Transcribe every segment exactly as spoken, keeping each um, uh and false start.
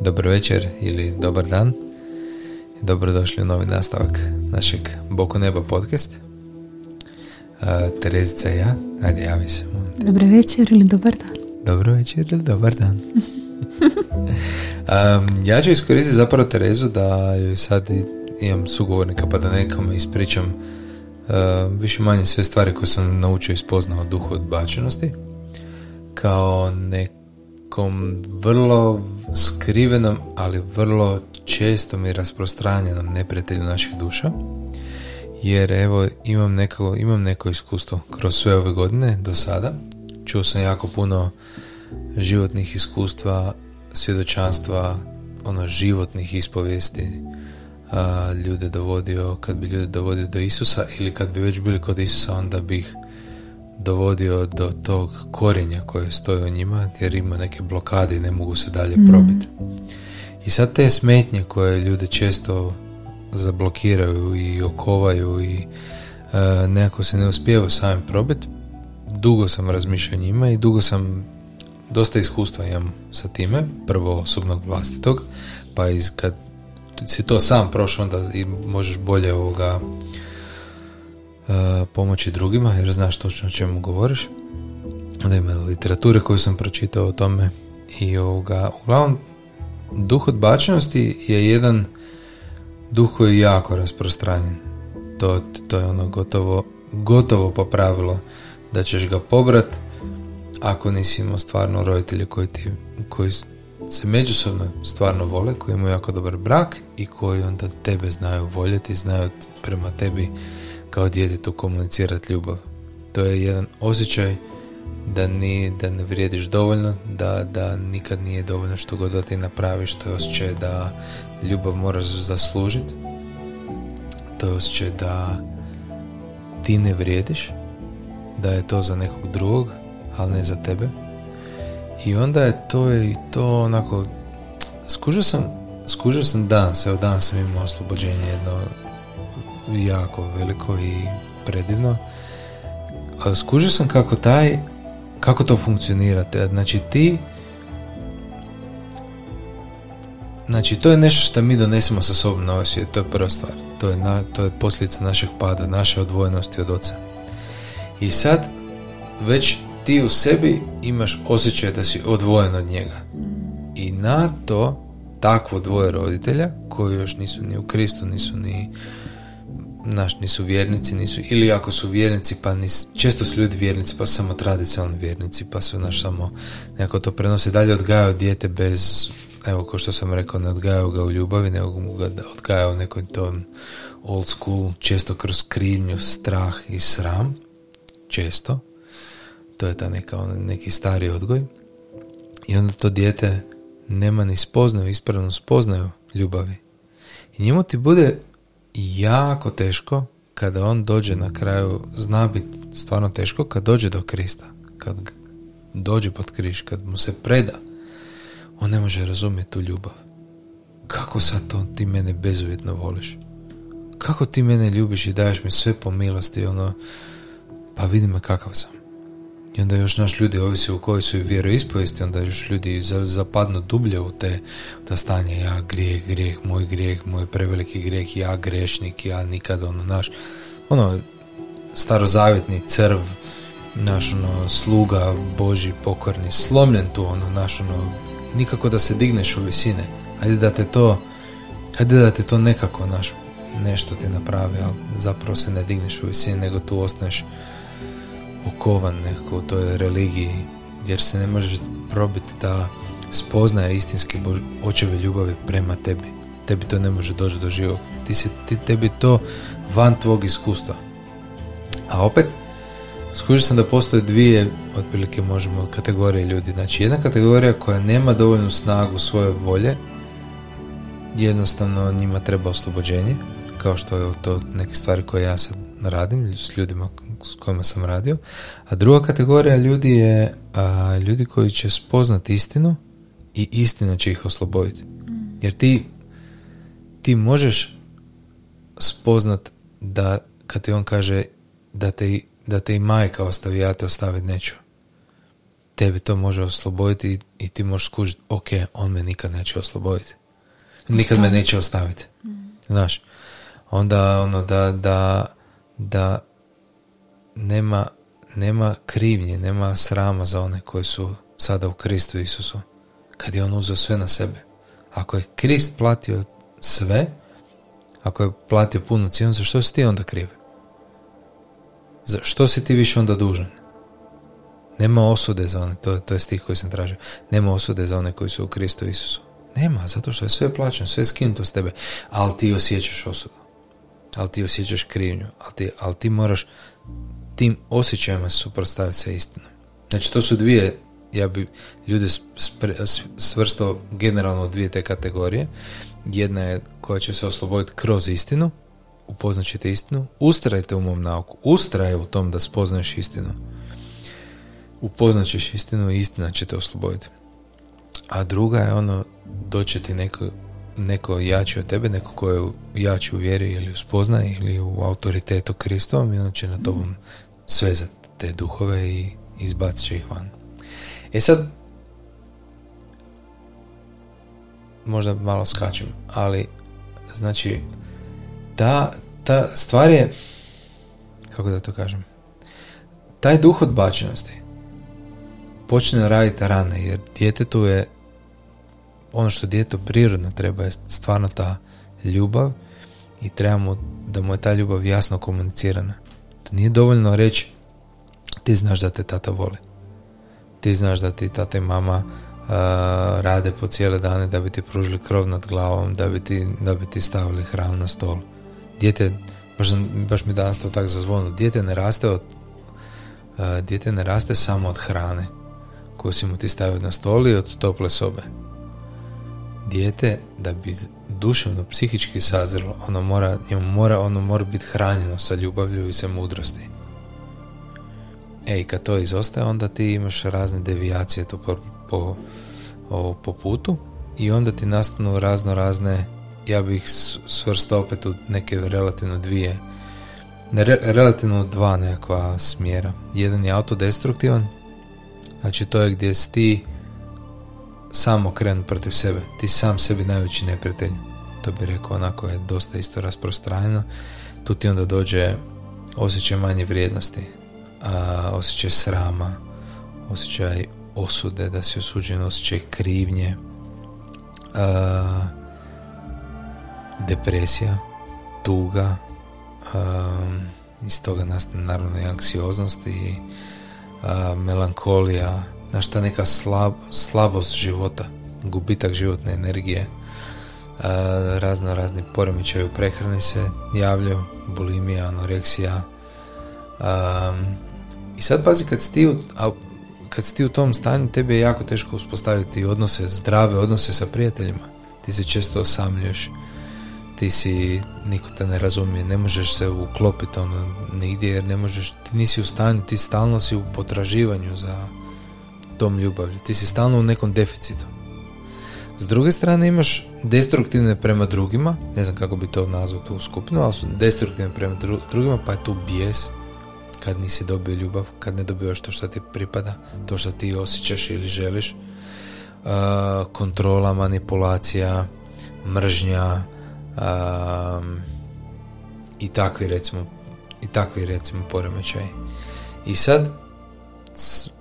Dobar večer ili dobar dan. Dobrodošli u novi nastavak našeg Bokun Neba podcast. Uh, Terezica i ja. Ajde, javi se. Dobar večer ili dobar dan. Dobro večer ili dobar dan. um, ja ću iskoristiti zapravo Terezu da joj sad imam sugovornika pa da nekome ispričam uh, više manje sve stvari koje sam naučio i spoznao o duhu odbačenosti. Kao nek nekom vrlo skrivenom, ali vrlo čestom i rasprostranjenom neprijatelju naših duša. Jer evo, imam neko, imam neko iskustvo kroz sve ove godine do sada. Čuo sam jako puno životnih iskustva, svjedočanstva, ono životnih ispovijesti. A, ljude dovodio, kad bi ljude dovodio do Isusa ili kad bi već bili kod Isusa, onda bih dovodio do tog korenja koje stoji u njima, jer ima neke blokade i ne mogu se dalje mm. probiti. I sad te smetnje koje ljude često zablokiraju i okovaju i uh, nekako se ne uspijeva samim probiti, dugo sam razmišljao njima i dugo sam, dosta iskustva imam sa time, prvo osobnog vlastitog, pa iz kad si to sam prošao, onda i možeš bolje ovoga pomoći drugima, jer znaš točno o čemu govoriš. Onda ima literature koju sam pročitao o tome i ovoga. Uglavnom, duh odbačenosti je jedan duh koji je jako rasprostranjen. To, to je ono gotovo, gotovo po pravilu da ćeš ga pobrat ako nisi imao stvarno roditelje koji, ti, koji se međusobno stvarno vole, koji imaju jako dobar brak i koji onda tebe znaju voljeti, znaju prema tebi kao djetetu komunicirati ljubav. To je jedan osjećaj da, ni, da ne vrijediš dovoljno, da, da nikad nije dovoljno što god da ti napraviš, to je osjećaj da ljubav moraš zaslužiti, to je osjećaj da ti ne vrijediš, da je to za nekog drugog, ali ne za tebe. I onda je to, i to onako, skužio sam, skužio sam danas, evo danas sam imao oslobođenje jedno jako veliko i predivno. Skužio sam kako taj, kako to funkcionira. Znači ti, znači to je nešto što mi donesemo sa sobom na ovaj svijet, to je prva stvar. To je, na, to je posljedica našeg pada, naše odvojenosti od oca. I sad već ti u sebi imaš osjećaj da si odvojen od njega. I na to takvo dvoje roditelja, koji još nisu ni u Kristu, nisu ni naš, nisu vjernici, nisu, ili ako su vjernici, pa nis, često su ljudi vjernici, pa su samo tradicionalni vjernici, pa su naš samo, nekako to prenose dalje, odgajaju dijete bez, evo ko što sam rekao, ne odgajaju ga u ljubavi, nego ga odgajaju u nekoj tom old school, često kroz krivnju, strah i sram, često, to je ta neka, neki stari odgoj, i onda to dijete nema ni spoznaju, ispravno spoznaju ljubavi. I njemu ti bude jako teško kada on dođe na kraju, zna biti stvarno teško kad dođe do Krista, kad dođe pod križ, kad mu se preda, on ne može razumjeti tu ljubav. Kako sad to ti mene bezuvjetno voliš? Kako ti mene ljubiš i daješ mi sve po milosti, ono, pa vidi me kakav sam. I onda još naš ljudi ovisi u kojoj su i vjeroispovijesti, onda još ljudi zapadnu dublje u te ta stanja, ja grijeh, grijeh, moj grijeh, moj preveliki grijeh, ja grešnik, ja nikad, ono, naš, ono, starozavjetni crv, naš, ono, sluga Božji pokorni, slomljen tu, ono, naš, ono, nikako da se digneš u visine, ajde da te to, ajde da te to nekako, naš, nešto ti napravi, ali zapravo se ne digneš u visine, nego tu ostaneš okovan nekako u toj religiji, jer se ne možeš probiti da spoznaje istinske bož, očeve ljubavi prema tebi. Tebi to ne može doći do živog. Ti se, ti, tebi to van tvog iskustva. A opet, skužio sam da postoje dvije, otprilike možemo, kategorije ljudi. Znači, jedna kategorija koja nema dovoljnu snagu svoje volje, jednostavno njima treba oslobođenje, kao što je to neke stvari koje ja sad radim s ljudima s kojima sam radio. A druga kategorija ljudi je a, ljudi koji će spoznati istinu i istina će ih osloboditi. Jer ti, ti možeš spoznat da kad ti on kaže da te da te i majka ostavi, ja te ostaviti neću. Tebe to može osloboditi i ti možeš skužiti, ok, on me nikad neće osloboditi. Nikad me neće ostaviti. Znaš, onda ono da, da, da nema, nema krivnje, nema srama za one koji su sada u Kristu Isusu. Kad je on uzeo sve na sebe. Ako je Krist platio sve, ako je platio punu cijenu, za što si ti onda kriv? Za što si ti više onda dužan? Nema osude za one, to, to je stih koji sam tražio. Nema osude za one koji su u Kristu Isusu. Nema, zato što je sve plaćeno, sve skinuto s tebe. Ali ti osjećaš osudu. Ali ti osjećaš krivnju. Ali ti, ali ti moraš tim osjećajima suprotstaviti se istinom. Znači to su dvije, ja bi ljude svrstao generalno u dvije te kategorije. Jedna je koja će se osloboditi kroz istinu, upoznat ćete istinu, ustrajte u mom nauku, ustraje u tom da spoznaš istinu. Upoznat ćeš istinu i istina će te osloboditi. A druga je ono, doće ti neko, neko jači od tebe, neko koji je jači u vjeri ili u spoznaji ili u autoritetu Kristovom, i on će na tobom svezati te duhove i izbacit će ih van. E sad, možda malo skačem, ali znači ta, ta stvar je, kako da to kažem, taj duh odbačenosti počne raditi rane, jer djetetu je ono što djetetu prirodno treba je stvarno ta ljubav i trebamo da mu je ta ljubav jasno komunicirana. To nije dovoljno reći ti znaš da te tata voli, ti znaš da ti tata i mama Uh, rade po cijele dane da bi ti pružili krov nad glavom, da bi ti, da bi ti stavili hranu na stol. Dijete, baš, baš mi danas to tak zazvonilo, dijete ne raste od, uh, dijete ne raste samo od hrane koju si mu ti stavio na stol i od tople sobe. Dijete da bi duševno, psihički sazrelo, ono mora, njemu mora, ono mora biti hranjeno sa ljubavlju i sa mudrosti. Ej, kad to izostaje, onda ti imaš razne devijacije tu po, po, o, po putu i onda ti nastanu razno razne, ja bih svrstao opet u neke relativno dvije, re, relativno dva nekakva smjera. Jedan je autodestruktivan, znači to je gdje si ti sam okrenut protiv sebe, ti sam sebi najveći neprijatelj. To bi rekao onako je dosta isto rasprostranjeno. Tu ti onda dođe osjećaj manje vrijednosti, a, osjećaj srama, osjećaj osude, da si osuđen, osjećaj krivnje, a, depresija, tuga, a, iz toga nastane naravno i anksioznost i a, melankolija, znaš, ta neka slab, slabost života, gubitak životne energije, a, razno razni poremećaji u prehrani se javljaju, bulimija, anoreksija. A, i sad pazi, kad si ti u, a, kad si ti u tom stanju, tebi je jako teško uspostaviti odnose, zdrave odnose sa prijateljima. Ti se često osamljuješ, ti si, niko te ne razumije, ne možeš se uklopiti ono, nigdje, jer ne možeš, ti nisi u stanju, ti stalno si u potraživanju za tom ljubavlju, ti si stalno u nekom deficitu. S druge strane imaš destruktivne prema drugima, ne znam kako bi to nazvao tu skupinu, ali su destruktivne prema dru, drugima, pa je tu bijes. Kad nisi dobio ljubav, kad ne dobivaš to što ti pripada, to što ti osjećaš ili želiš, uh, kontrola, manipulacija, mržnja, uh, i takvi recimo i takvi recimo poremećaji. I sad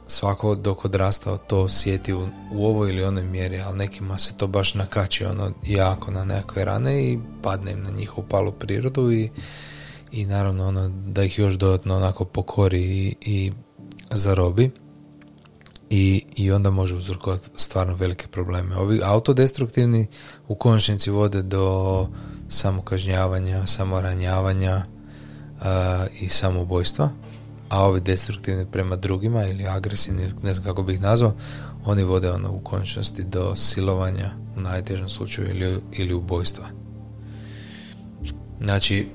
svako dok odrastao to osjeti u, u ovoj ili onoj mjeri, ali nekima se to baš nakači ono jako na nekakve rane i padne im na njihovu palu prirodu i i naravno ono, da ih još dodatno onako pokori i, i zarobi i, i onda može uzrokovati stvarno velike probleme. Ovi autodestruktivni u konačnici vode do samokažnjavanja, samoranjavanja uh, i samoubojstva, a ovi destruktivni prema drugima ili agresivni, ne znam kako bi ih nazvao, oni vode ono, u konačnosti do silovanja u najtežem slučaju ili, ili ubojstva. Znači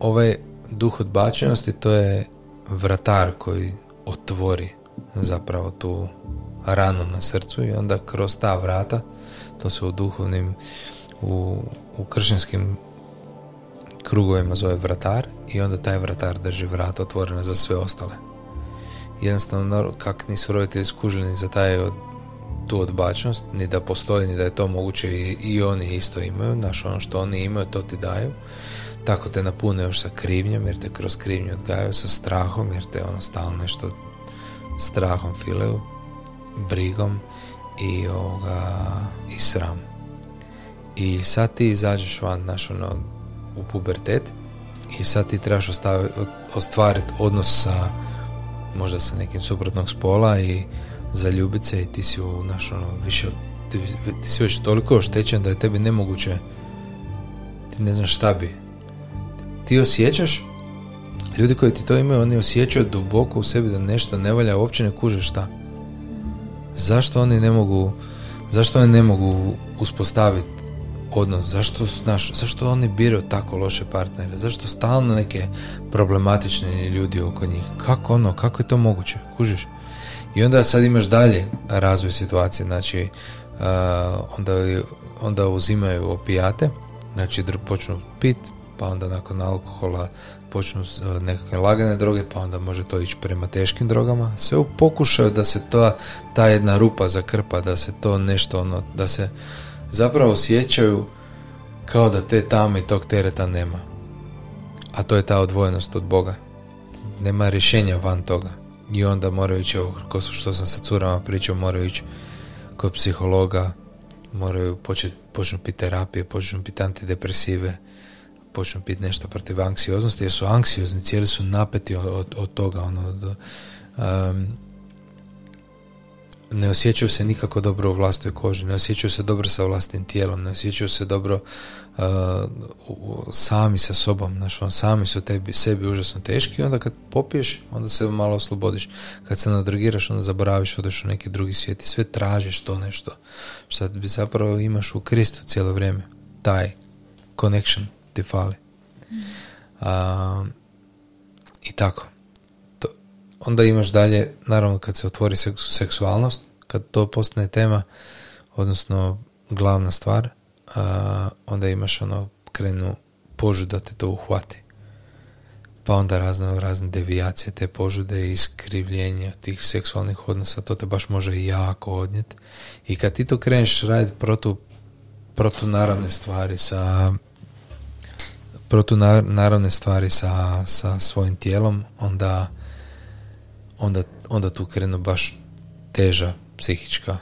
ovaj duh odbačenosti to je vratar koji otvori zapravo tu ranu na srcu i onda kroz ta vrata, to se u duhovnim, u, u kršćanskim krugovima zove vratar i onda taj vratar drži vrata otvorena za sve ostale. Jednostavno, kak nisu roditelji skužili ni za taj od, tu odbačnost, ni da postoji, ni da je to moguće i, i oni isto imaju, znaš, ono što oni imaju, to ti daju. Tako te napune još sa krivnjom, jer te kroz krivnju odgajaju, sa strahom, jer te ono stalno nešto strahom fileju, brigom i, ovoga, i sram. I sad ti izađeš van, znaš, ono, u pubertet i sad ti trebaš ostvariti odnos sa možda sa nekim suprotnog spola i zaljubit se, i ti si u naš, ono, više, ti, ti si već toliko oštećen da je tebi nemoguće, ti ne znaš šta bi. Ti osjećaš, ljudi koji ti to imaju, oni osjećaju duboko u sebi da nešto ne valja, uopće ne kuže šta. Zašto oni ne mogu, zašto oni ne mogu uspostaviti odnos, zašto, znaš, zašto oni biraju tako loše partnere, zašto stalno neke problematične ljudi oko njih, kako ono, kako je to moguće, kužiš? I onda sad imaš dalje razvoj situacije, znači uh, onda, onda uzimaju opijate, znači počnu pit, pa onda nakon alkohola počnu nekakve lagane droge, pa onda može to ići prema teškim drogama, sve u pokušaju da se ta, ta jedna rupa zakrpa, da se to nešto ono, da se zapravo osjećaju kao da te tame i tog tereta nema. A to je ta odvojenost od Boga. Nema rješenja van toga. I onda moraju ići, kao što sam sa curama pričao, moraju ići kod psihologa, moraju početi, počnu piti terapije, počnu piti antidepresive, počnu piti nešto protiv anksioznosti, jer su anksiozni, cijeli su napeti od, od toga. Ono, do, um, ne osjećaju se nikako dobro u vlastitoj koži, ne osjećaju se dobro sa vlastitim tijelom, ne osjećaju se dobro uh, u, sami sa sobom, znaš, on, sami su tebi, sebi užasno teški, onda kad popiješ, onda se malo oslobodiš, kad se nadrogiraš, onda zaboraviš, odeš u neki drugi svijet i sve tražiš to nešto, što bi zapravo imaš u Kristu cijelo vrijeme, taj connection ti fali. Uh, I tako. Onda imaš dalje, naravno kad se otvori seksu, seksualnost, kad to postane tema, odnosno glavna stvar, a, onda imaš ono, krenu požuda da te to uhvati. Pa onda razno, razne devijacije te požude i iskrivljenje tih seksualnih odnosa, to te baš može jako odnijeti. I kad ti to kreneš raditi protu, protunaravne stvari sa... protunaravne stvari sa, sa svojim tijelom, onda Onda, onda tu krenu baš teža psihička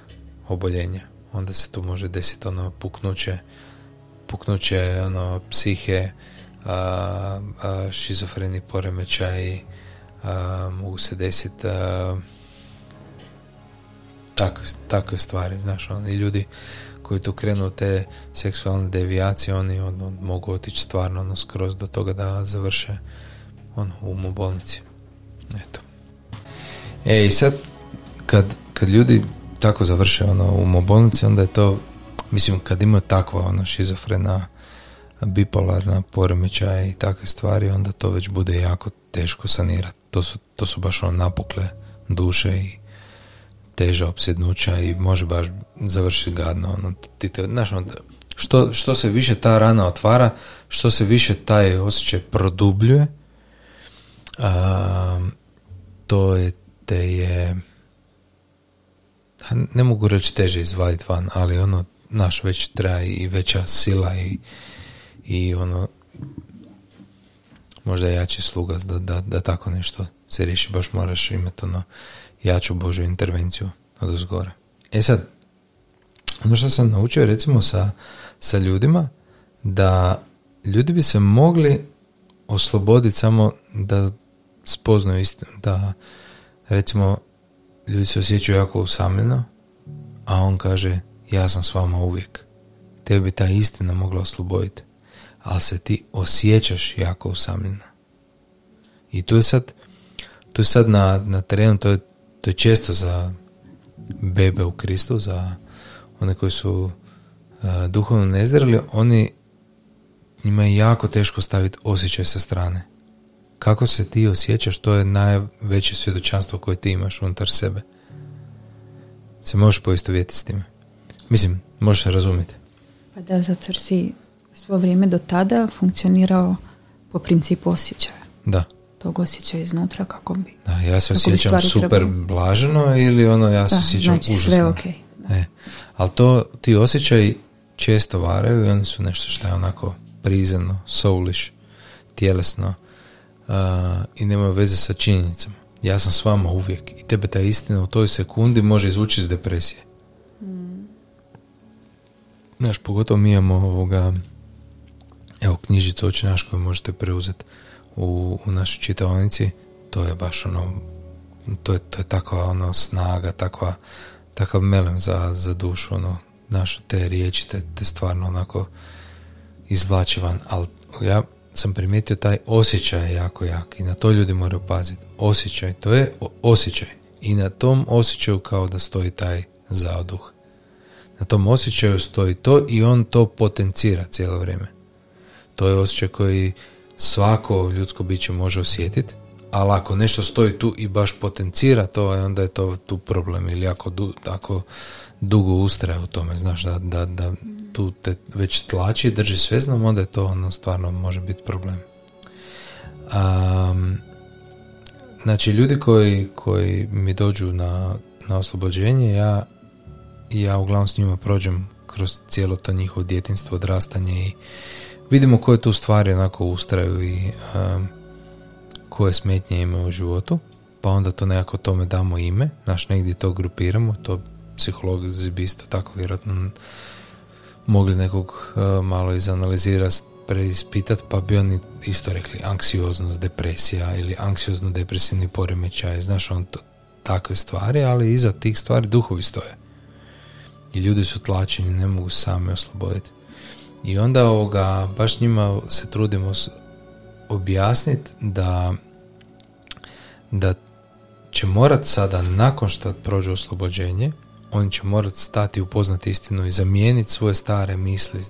oboljenja. Onda se tu može desiti ono puknuće, puknuće ono psihe, a, a, šizofreni poremećaj, a, mogu se desiti takve, takve stvari, znaš, ono, i ljudi koji tu krenu te seksualne devijacije, oni ono, mogu otići stvarno ono, skroz do toga da završe ono, u bolnici. Eto. E i sad kad, kad ljudi tako završe ono u umobolnici, onda je to, mislim, kad imaju takva ono šizofrena, bipolarna poremećaja i takve stvari, onda to već bude jako teško sanirati. To su, to su baš ono napukle duše i teža opsjednuća i može baš završiti gadno. Ono, ti te, znaš, ono, što, što se više ta rana otvara, što se više taj osjećaj produbljuje, a, to je te je, ne mogu reći teže izvaditi van, ali ono, naš već traje i veća sila i, i ono, možda jači sluga da, da, da tako nešto se riješi, baš moraš imati ono jaču Božju intervenciju od uzgora. E sad, ono što sam naučio recimo sa, sa ljudima, da ljudi bi se mogli osloboditi samo da spoznaju istinu, da recimo, ljudi se osjećaju jako usamljeno, a on kaže, ja sam s vama uvijek. Tebi bi ta istina mogla osloboditi, ali se ti osjećaš jako usamljeno. I tu je sad, tu je sad na, na terenu, to je, to je često za bebe u Kristu, za one koji su uh, duhovno nezreli, oni, njima je jako teško staviti osjećaj sa strane. Kako se ti osjećaš, to je najveće svjedočanstvo koje ti imaš unutar sebe. Se možeš poistovjetiti s time. Mislim, možeš razumjeti. Pa da, zato jer si svo vrijeme do tada funkcionirao po principu osjećaja. Da. Tog osjećaja iznutra kako bi... Da, ja se osjećam super trebali. Blaženo ili ono ja se da, osjećam znači, užasno. Sve okay, da, e, ali to ti osjećaj često varaju i oni su nešto što je onako prizemno, souliš, tjelesno uh, i nema veze sa činjenicama. Ja sam s vama uvijek i tebe ta istina u toj sekundi može izvući iz depresije. Mm. Znaš, pogotovo mi imamo ovoga evo knjižicu Oči naš koju možete preuzeti u, u našoj čitaonici. To je baš ono to je, to je takva ono snaga, takva, takav melem za, za dušu, ono naš, te riječi te, te stvarno onako izvlači van, ali ja sam primijetio taj osjećaj jako jak i na to ljudi moraju paziti. Osjećaj, to je osjećaj i na tom osjećaju kao da stoji taj zaduh. Na tom osjećaju stoji to i on to potencira cijelo vrijeme. To je osjećaj koji svako ljudsko biće može osjetiti, ali ako nešto stoji tu i baš potencira to, onda je to tu problem ili ako, du, ako dugo ustraje u tome, znaš, da, da, da tu te već tlači i drži svjesnom, onda je to ono stvarno može biti problem. Um, znači, ljudi koji, koji mi dođu na, na oslobođenje, ja, ja uglavnom s njima prođem kroz cijelo to njihovo djetinjstvo, odrastanje i vidimo koje tu stvari onako ustraju i um, koje smetnje imaju u životu, pa onda to nekako tome damo ime, naš negdje to grupiramo, to psiholozi bi isto tako vjerojatno mogli nekog uh, malo izanalizirati, preispitati, pa bi oni isto rekli anksioznost, depresija ili anksiozno-depresivni poremećaj, znaš, on to, takve stvari, ali iza tih stvari duhovi stoje. I ljudi su tlačeni, ne mogu sami osloboditi. I onda ovoga, baš njima se trudimo objasniti da, da će morati sada, nakon što prođe oslobođenje, oni će morati stati i upoznati istinu i zamijeniti svoje stare misli,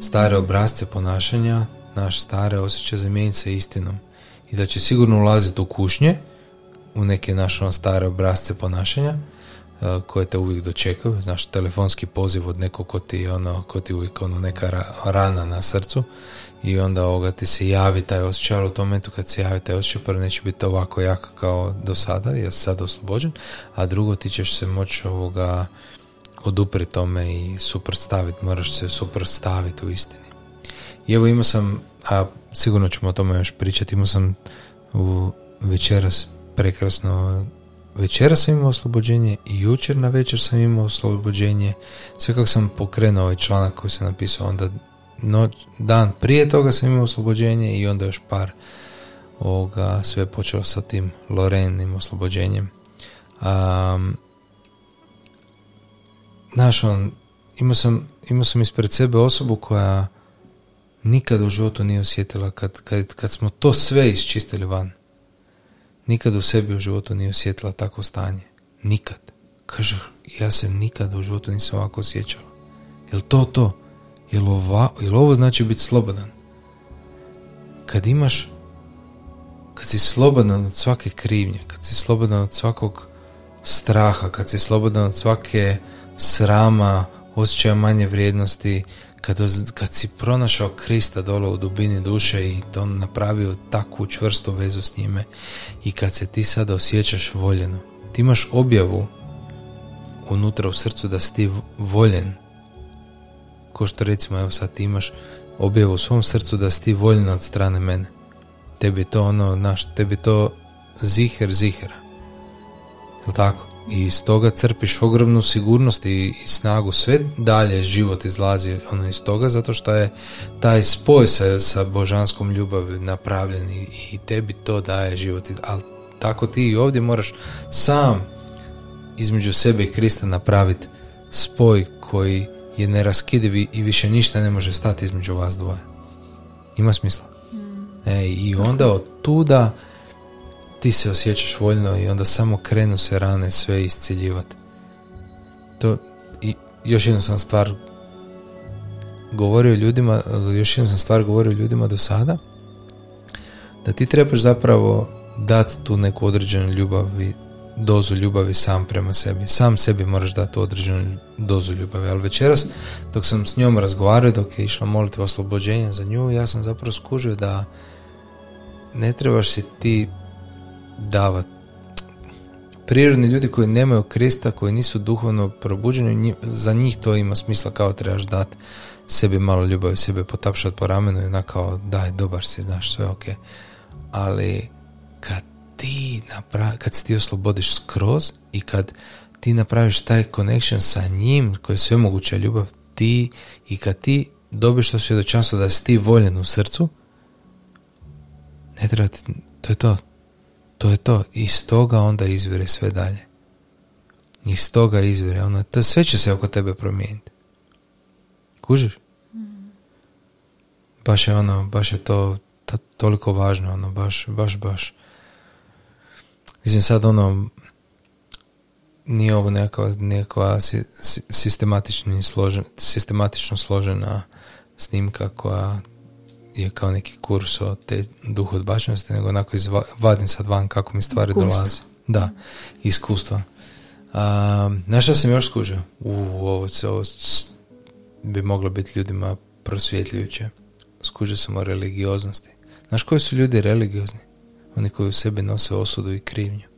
stare obrasce ponašanja, naše stare osjećaje, zamijeniti sa istinom. I da će sigurno ulaziti u kušnje, u neke naše stare obrasce ponašanja, koje te uvijek dočekaju, znaš, telefonski poziv od nekog ko ti, ono, ko ti uvijek ono, neka ra, rana na srcu i onda ovoga ti se javi taj osjećaj, ali u tom momentu kad se javi taj osjećaj prvo neće biti ovako jak kao do sada, jer si sada oslobođen, a drugo ti ćeš se moći ovoga odupriti tome i suprotstaviti, moraš se suprotstaviti u istini. I evo imao sam, a sigurno ćemo o tome još pričati, imao sam u večeras prekrasno večera sam imao oslobođenje i jučer na večer sam imao oslobođenje. Sve kako sam pokrenuo ovaj članak koji sam napisao, onda noć, dan prije toga sam imao oslobođenje i onda još par ovoga, sve počeo sa tim Lorenim oslobođenjem. Um, znaš, on, imao sam, imao sam ispred sebe osobu koja nikad u životu nije osjetila kad, kad, kad smo to sve isčistili van. Nikad u sebi u životu nije osjetila takvo stanje. Nikad. Kaže, ja se nikad u životu nisam ovako osjećala. Jel to to? Jel, ova, jel ovo znači biti slobodan? Kad imaš, kad si slobodan od svake krivnje, kad si slobodan od svakog straha, kad si slobodan od svake srama, osjećaja manje vrijednosti, kad, kad si pronašao Krista dole u dubini duše i on napravio takvu čvrstu vezu s njime i kad se ti sada osjećaš voljeno, ti imaš objavu unutra u srcu da si ti voljen, ko što recimo evo sad ti imaš objavu u svom srcu da si ti voljen od strane mene, tebi to ono naš, tebi to ziher zihera, jel tako? I iz toga crpiš ogromnu sigurnost i, i snagu, sve dalje život izlazi ono iz toga zato što je taj spoj sa, sa božanskom ljubavi napravljen i, i tebi to daje život, ali tako ti i ovdje moraš sam između sebe i Krista napraviti spoj koji je neraskidiv i više ništa ne može stati između vas dvoje. Ima smisla? E, i onda od tuda ti se osjećaš voljno i onda samo krenu se rane sve isciljivati. To, i još jednu sam stvar govorio ljudima, još jednu sam stvar govorio ljudima do sada, da ti trebaš zapravo dati tu neku određenu ljubavi, dozu ljubavi sam prema sebi. Sam sebi moraš dati određenu dozu ljubavi. Ali večeras, dok sam s njom razgovarao, dok je išla molitva oslobođenja za nju, ja sam zapravo skužio da ne trebaš si ti davati. Prirodni ljudi koji nemaju Krista, koji nisu duhovno probuđeni, za njih to ima smisla, kao trebaš dati sebi malo ljubavi, sebe potapšati po ramenu i onako kao, daj, dobar si, znaš, sve ok. Ali kad ti napravi, kad se ti oslobodiš skroz i kad ti napraviš taj connection sa njim, koji je sve moguća ljubav, ti, i kad ti dobiš to svjedočanstvo da si ti voljen u srcu, ne treba ti, to je to. To je to. Iz toga onda izvire sve dalje. Iz toga izvire. Ono, to sve će se oko tebe promijeniti. Kužiš? Baš je ono, baš je to ta, toliko važno, ono, baš, baš, baš. Mislim, sad ono, nije ovo neka, neka si, si, sistematično, složen, sistematično složena snimka koja je kao neki kurs o te duhu odbačenosti, nego onako izva, vadim sad van kako mi stvari Iskustvo. dolaze. Da, iskustva. Znaš šta sam još skužio? Uuu, ovo, ovo bi moglo biti ljudima prosvjetljujuće. Skužio sam o religioznosti. Znaš koji su ljudi religiozni? Oni koji u sebi nose osudu i krivnju.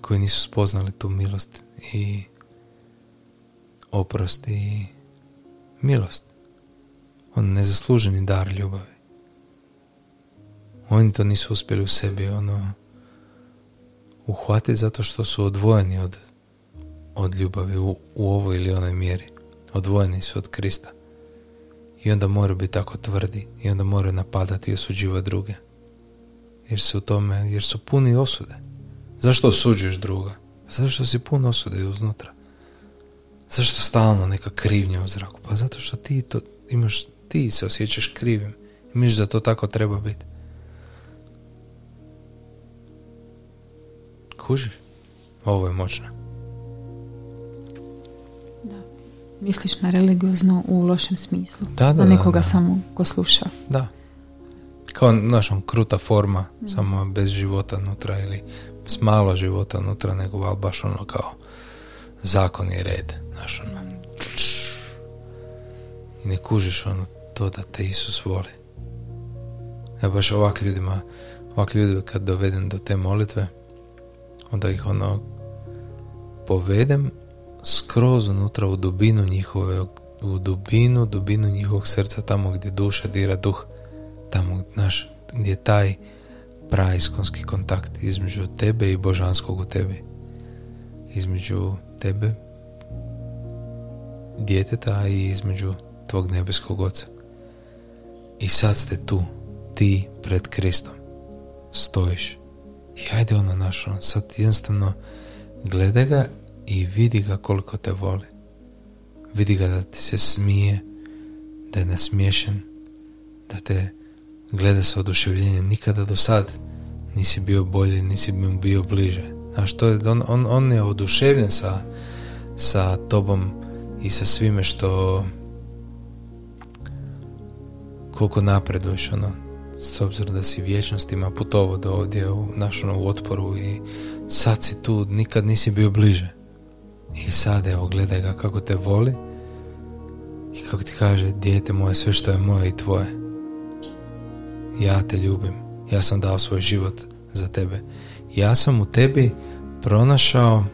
Koji nisu spoznali tu milost i oprost i milost. On nezasluženi dar ljubavi. Oni to nisu uspjeli u sebi ono uhvatiti zato što su odvojeni od, od ljubavi u, u ovoj ili onoj mjeri. Odvojeni su od Krista. I onda moraju biti tako tvrdi. I onda moraju napadati i osuđivati druge. Jer su u tome, jer su puni osude. Zašto osuđuješ druga? Zašto si pun osude uznutra? Zašto stalno neka krivnja u zraku? Pa zato što ti to imaš, ti se osjećaš krivim. I misliš da to tako treba biti. Kužiš? Ovo je moćno. Da. Misliš na religiozno u lošem smislu. Da, da, za nekoga da, da. Samo ko sluša. Da. Kao našom kruta forma, mm. samo bez života nutra ili s malo života nutra, nego val baš ono kao zakon i red, znaš, ono, i ne kužiš ono to da te Isus voli. Ja baš ovak ljudima, ovak ljudi kad dovedem do te molitve, onda ih ono povedem skroz unutra u dubinu njihove, u dubinu, dubinu njihovog srca, tamo gdje duša dira duh, tamo naš, gdje je taj praiskonski kontakt između tebe i božanskog u tebi. Između tebe, djeteta, i između tvog nebeskog oca. I sad ste tu, ti pred Kristom. Stojiš. I hajde ono naš, on sad jednostavno gledaj ga i vidi ga koliko te voli. Vidi ga da ti se smije, da je nasmiješen, da te gleda sa oduševljenjem. Nikada do sad nisi bio bolje, nisi mu bio bliže. A što je, on, on, on je oduševljen sa, sa tobom i sa svime što, koliko napreduješ, ono, s obzirom da si vječnostima putovao do ovdje u naš, ono, u otporu, i sad si tu, nikad nisi bio bliže. I sad, evo, gledaj ga kako te voli i kako ti kaže, dijete moje, sve što je moje i tvoje. Ja te ljubim, ja sam dao svoj život za tebe. Ja sam u tebi pronašao,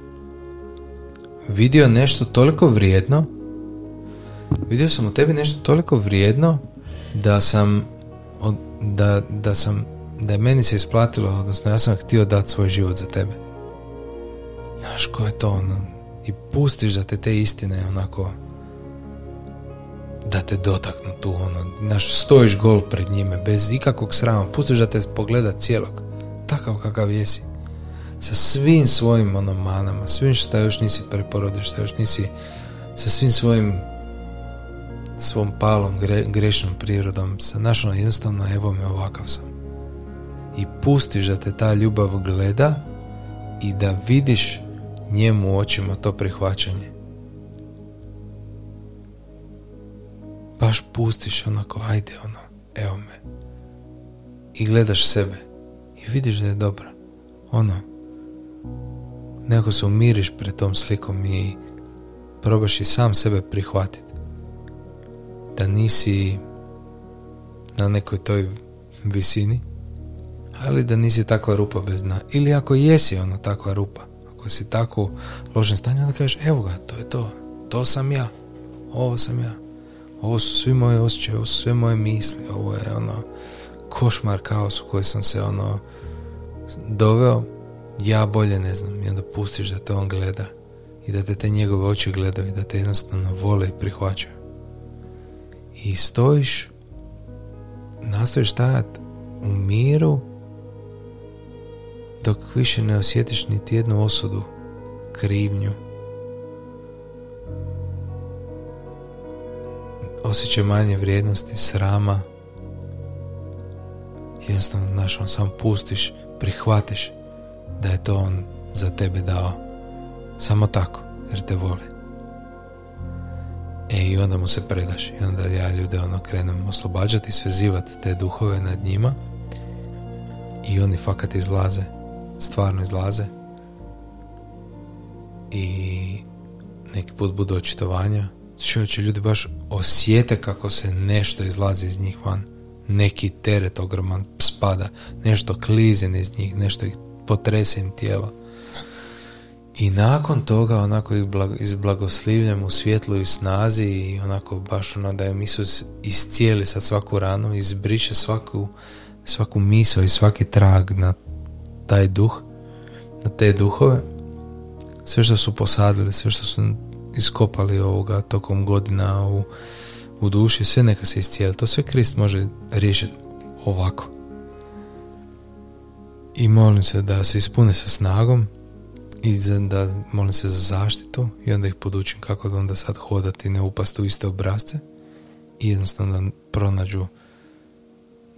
vidio nešto toliko vrijedno, vidio sam u tebi nešto toliko vrijedno da sam, da, da sam, da je meni se isplatilo, odnosno ja sam htio dati svoj život za tebe. Znaš ko je to ono? I pustiš da te te istine onako, da te dotaknu tu ono, znaš, stojiš gol pred njime, bez ikakvog srama, pustiš da te pogleda cijelog. Takav kakav jesi, sa svim svojim ono manama, svim što još nisi preporodio, što još nisi, sa svim svojim svom palom, gre, grešnom prirodom, sa našom jednostavno, evo me, ovakav sam. I pustiš da te ta ljubav gleda i da vidiš njemu očima to prihvaćanje. Baš pustiš onako, ajde ono, evo me, i gledaš sebe. I vidiš da je dobro. Ono, nekako se umiriš pred tom slikom i probaš i sam sebe prihvatiti. Da nisi, na nekoj toj visini, ali da nisi takva rupa bez dna. Ili ako jesi ona takva rupa, ako si tako u lošem stanju, onda kažeš, evo ga, to je to, to sam ja, ovo sam ja, ovo su svi moje osjećaje, ovo su sve moje misli, ovo je ono košmar, kaos u koji sam se ono doveo, ja bolje ne znam. I onda pustiš da te on gleda i da te te njegove oči gledaju i da te jednostavno vole i prihvaćaju. I stojiš, nastojiš stajati u miru dok više ne osjetiš niti jednu osudu, krivnju, osjećaj manje vrijednosti, srama. Jednostavno, znaš, on sam pustiš, prihvatiš da je to on za tebe dao samo tako, jer te voli. E, i onda mu se predaš. I onda ja ljude ono krenem oslobađati, svezivati te duhove nad njima, i oni fakat izlaze, stvarno izlaze. I neki put budu očitovanja. Čovječe, ljudi baš osjete kako se nešto izlazi iz njih van. Neki teret ogroman spada, nešto klizene iz njih, nešto ih potrese im tijelo. I nakon toga onako ih izblagoslivljam u svjetlu i snazi, i onako baš ono da im Isus iscijeli sad svaku ranu, izbriše svaku, svaku misao i svaki trag na taj duh, na te duhove. Sve što su posadili, sve što su iskopali ovoga tokom godina u, u duši, sve neka se iscijeli. To sve Krist može riješiti ovako. I molim se da se ispune sa snagom i da molim se za zaštitu, i onda ih podučim kako da onda sad hodati i ne upasti u iste obrazce, i jednostavno da pronađu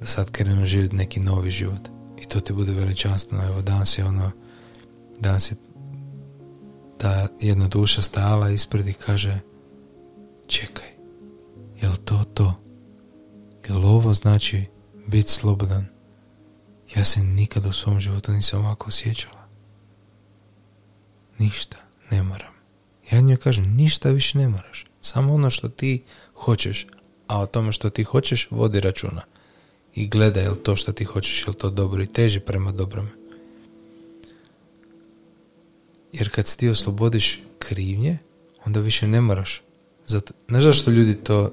da sad krenu živjeti neki novi život. I to ti bude veličanstveno. Evo, danas je ono, danas je ta jedna duša stala ispred i kaže, čekaj, jel to to? Jel ovo znači biti slobodan? Ja se nikada u svom životu nisam ovako osjećala. Ništa ne moram. Ja njoj kažem, ništa više ne moraš. Samo ono što ti hoćeš. A o tome što ti hoćeš, vodi računa. I gledaj, je li to što ti hoćeš, je li to dobro, i teži prema dobrome. Jer kad si ti oslobodiš krivnje, onda više ne moraš. Zato, ne znaš što ljudi to,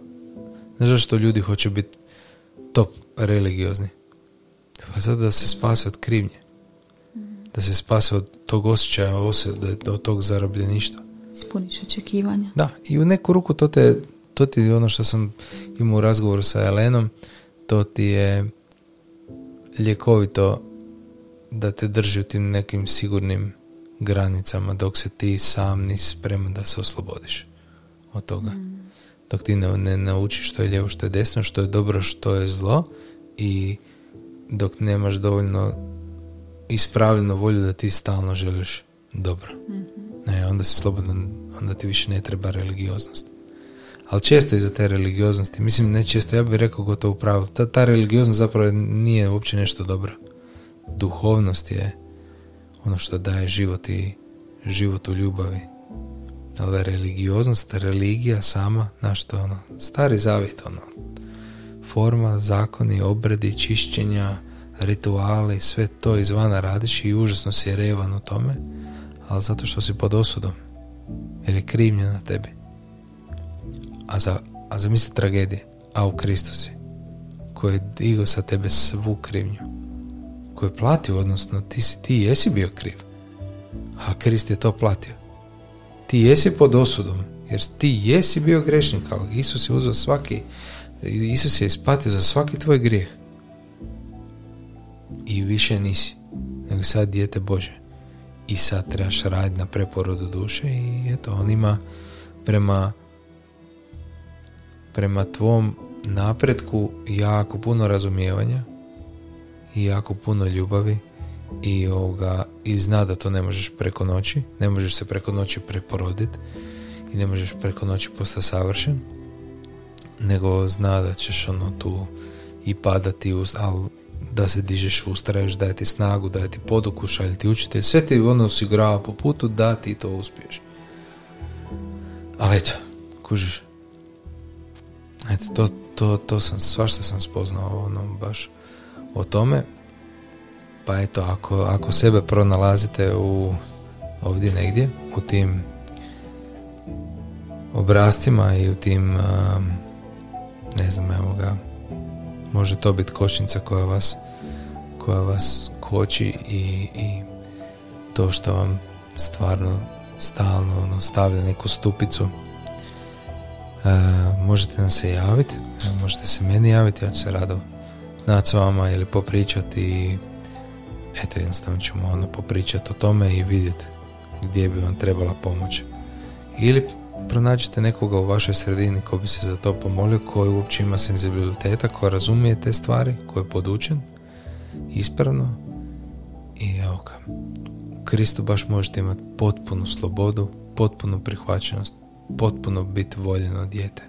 ne znaš što ljudi hoće biti top religiozni. Pa zato da se spase od krivnje. Da se spase od tog osjećaja, od tog zarobljeništva. Ispuniš očekivanja. Da, i u neku ruku to, te, to ti je ono što sam imao u razgovoru sa Elenom, to ti je ljekovito da te drži u tim nekim sigurnim granicama dok se ti sam nisi spreman da se oslobodiš od toga. Mm. Dok ti ne, ne naučiš što je lijevo, što je desno, što je dobro, što je zlo, i dok nemaš dovoljno ispravljeno volju da ti stalno želiš dobro. Mm-hmm. Ne, onda si slobodan, onda ti više ne treba religioznost. Ali često iza te religioznosti, mislim ne često, ja bih rekao gotovo pravo, ta, ta religioznost zapravo nije uopće nešto dobro. Duhovnost je ono što daje život i život u ljubavi. Ali religioznost, religija sama, znaš to je ono, stari zavjet, ono, forma, zakoni, obredi, čišćenja, rituali, sve to izvana radiš i užasno si revan u tome, ali zato što si pod osudom jer je krivnja na tebi. A, za, a zamisli tragedije, a u Kristu si, koji je digao sa tebe svu krivnju, koji je platio, odnosno ti, si, ti jesi bio kriv, a Krist je to platio. Ti jesi pod osudom jer ti jesi bio grešnik, ali Isus je uzeo svaki, Isus je isplatio za svaki tvoj grijeh. I više nisi, nego sad dijete Bože. I sad trebaš raditi na preporodu duše, i eto, on ima prema prema tvom napretku jako puno razumijevanja i jako puno ljubavi, i, ovoga, i zna da to ne možeš preko noći, ne možeš se preko noći preporoditi i ne možeš preko noći postati savršen, nego zna da ćeš ono tu i padati, uz, ali da se dižeš, ustraješ, daje ti snagu, daje ti poduku, šalje ti učitelj, sve ti ono osigurava po putu da ti to uspiješ. Ali eto, kužiš, eto, to, to, to sam, svašta sam spoznao ono, baš o tome. Pa eto, ako, ako sebe pronalazite u, ovdje negdje, u tim obrascima i u tim, um, ne znam, evo ga, može to biti kočnica koja vas, koja vas koči i, i to što vam stvarno stalno ono, stavlja neku stupicu. Uh, možete nam se javiti, možete se meni javiti, ja ću se rado naći s vama ili popričati i eto, jednostavno ćemo ono popričati o tome i vidjeti gdje bi vam trebala pomoć. Ili pronađite nekoga u vašoj sredini ko bi se za to pomolio, koji uopće ima senzibiliteta, ko razumije te stvari, ko je podučen ispravno. I evo ga, u Kristu baš možete imati potpunu slobodu, potpunu prihvaćenost, potpuno biti voljeno dijete.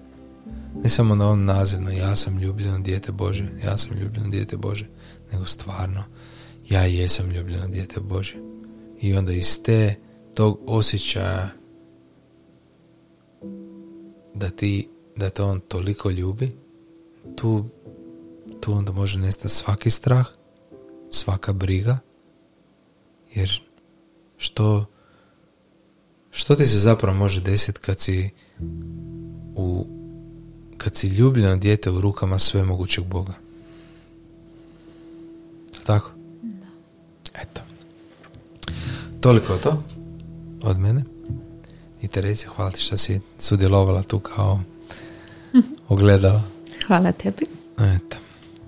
Ne samo na on nazivno, ja sam ljubljeno dijete Bože, ja sam ljubljeno dijete Bože, nego stvarno, ja jesam ljubljeno dijete Bože. I onda iz te, tog osjećaja da ti, da te on toliko ljubi, tu, tu onda može nestati svaki strah, svaka briga, jer što Što ti se zapravo može desiti kad si u, kad si ljubljeno dijete u rukama svemogućeg Boga? Tako? Da. Eto. Toliko to od mene. I Terezica, hvala ti što si sudjelovala tu kao ogledala. Hvala tebi. Eto.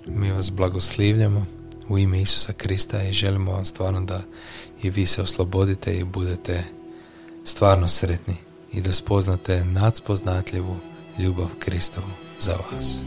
Mi vas blagoslivljamo u ime Isusa Krista i želimo vam stvarno da i vi se oslobodite i budete stvarno sretni i da spoznate nadspoznatljivu ljubav Kristovu za vas.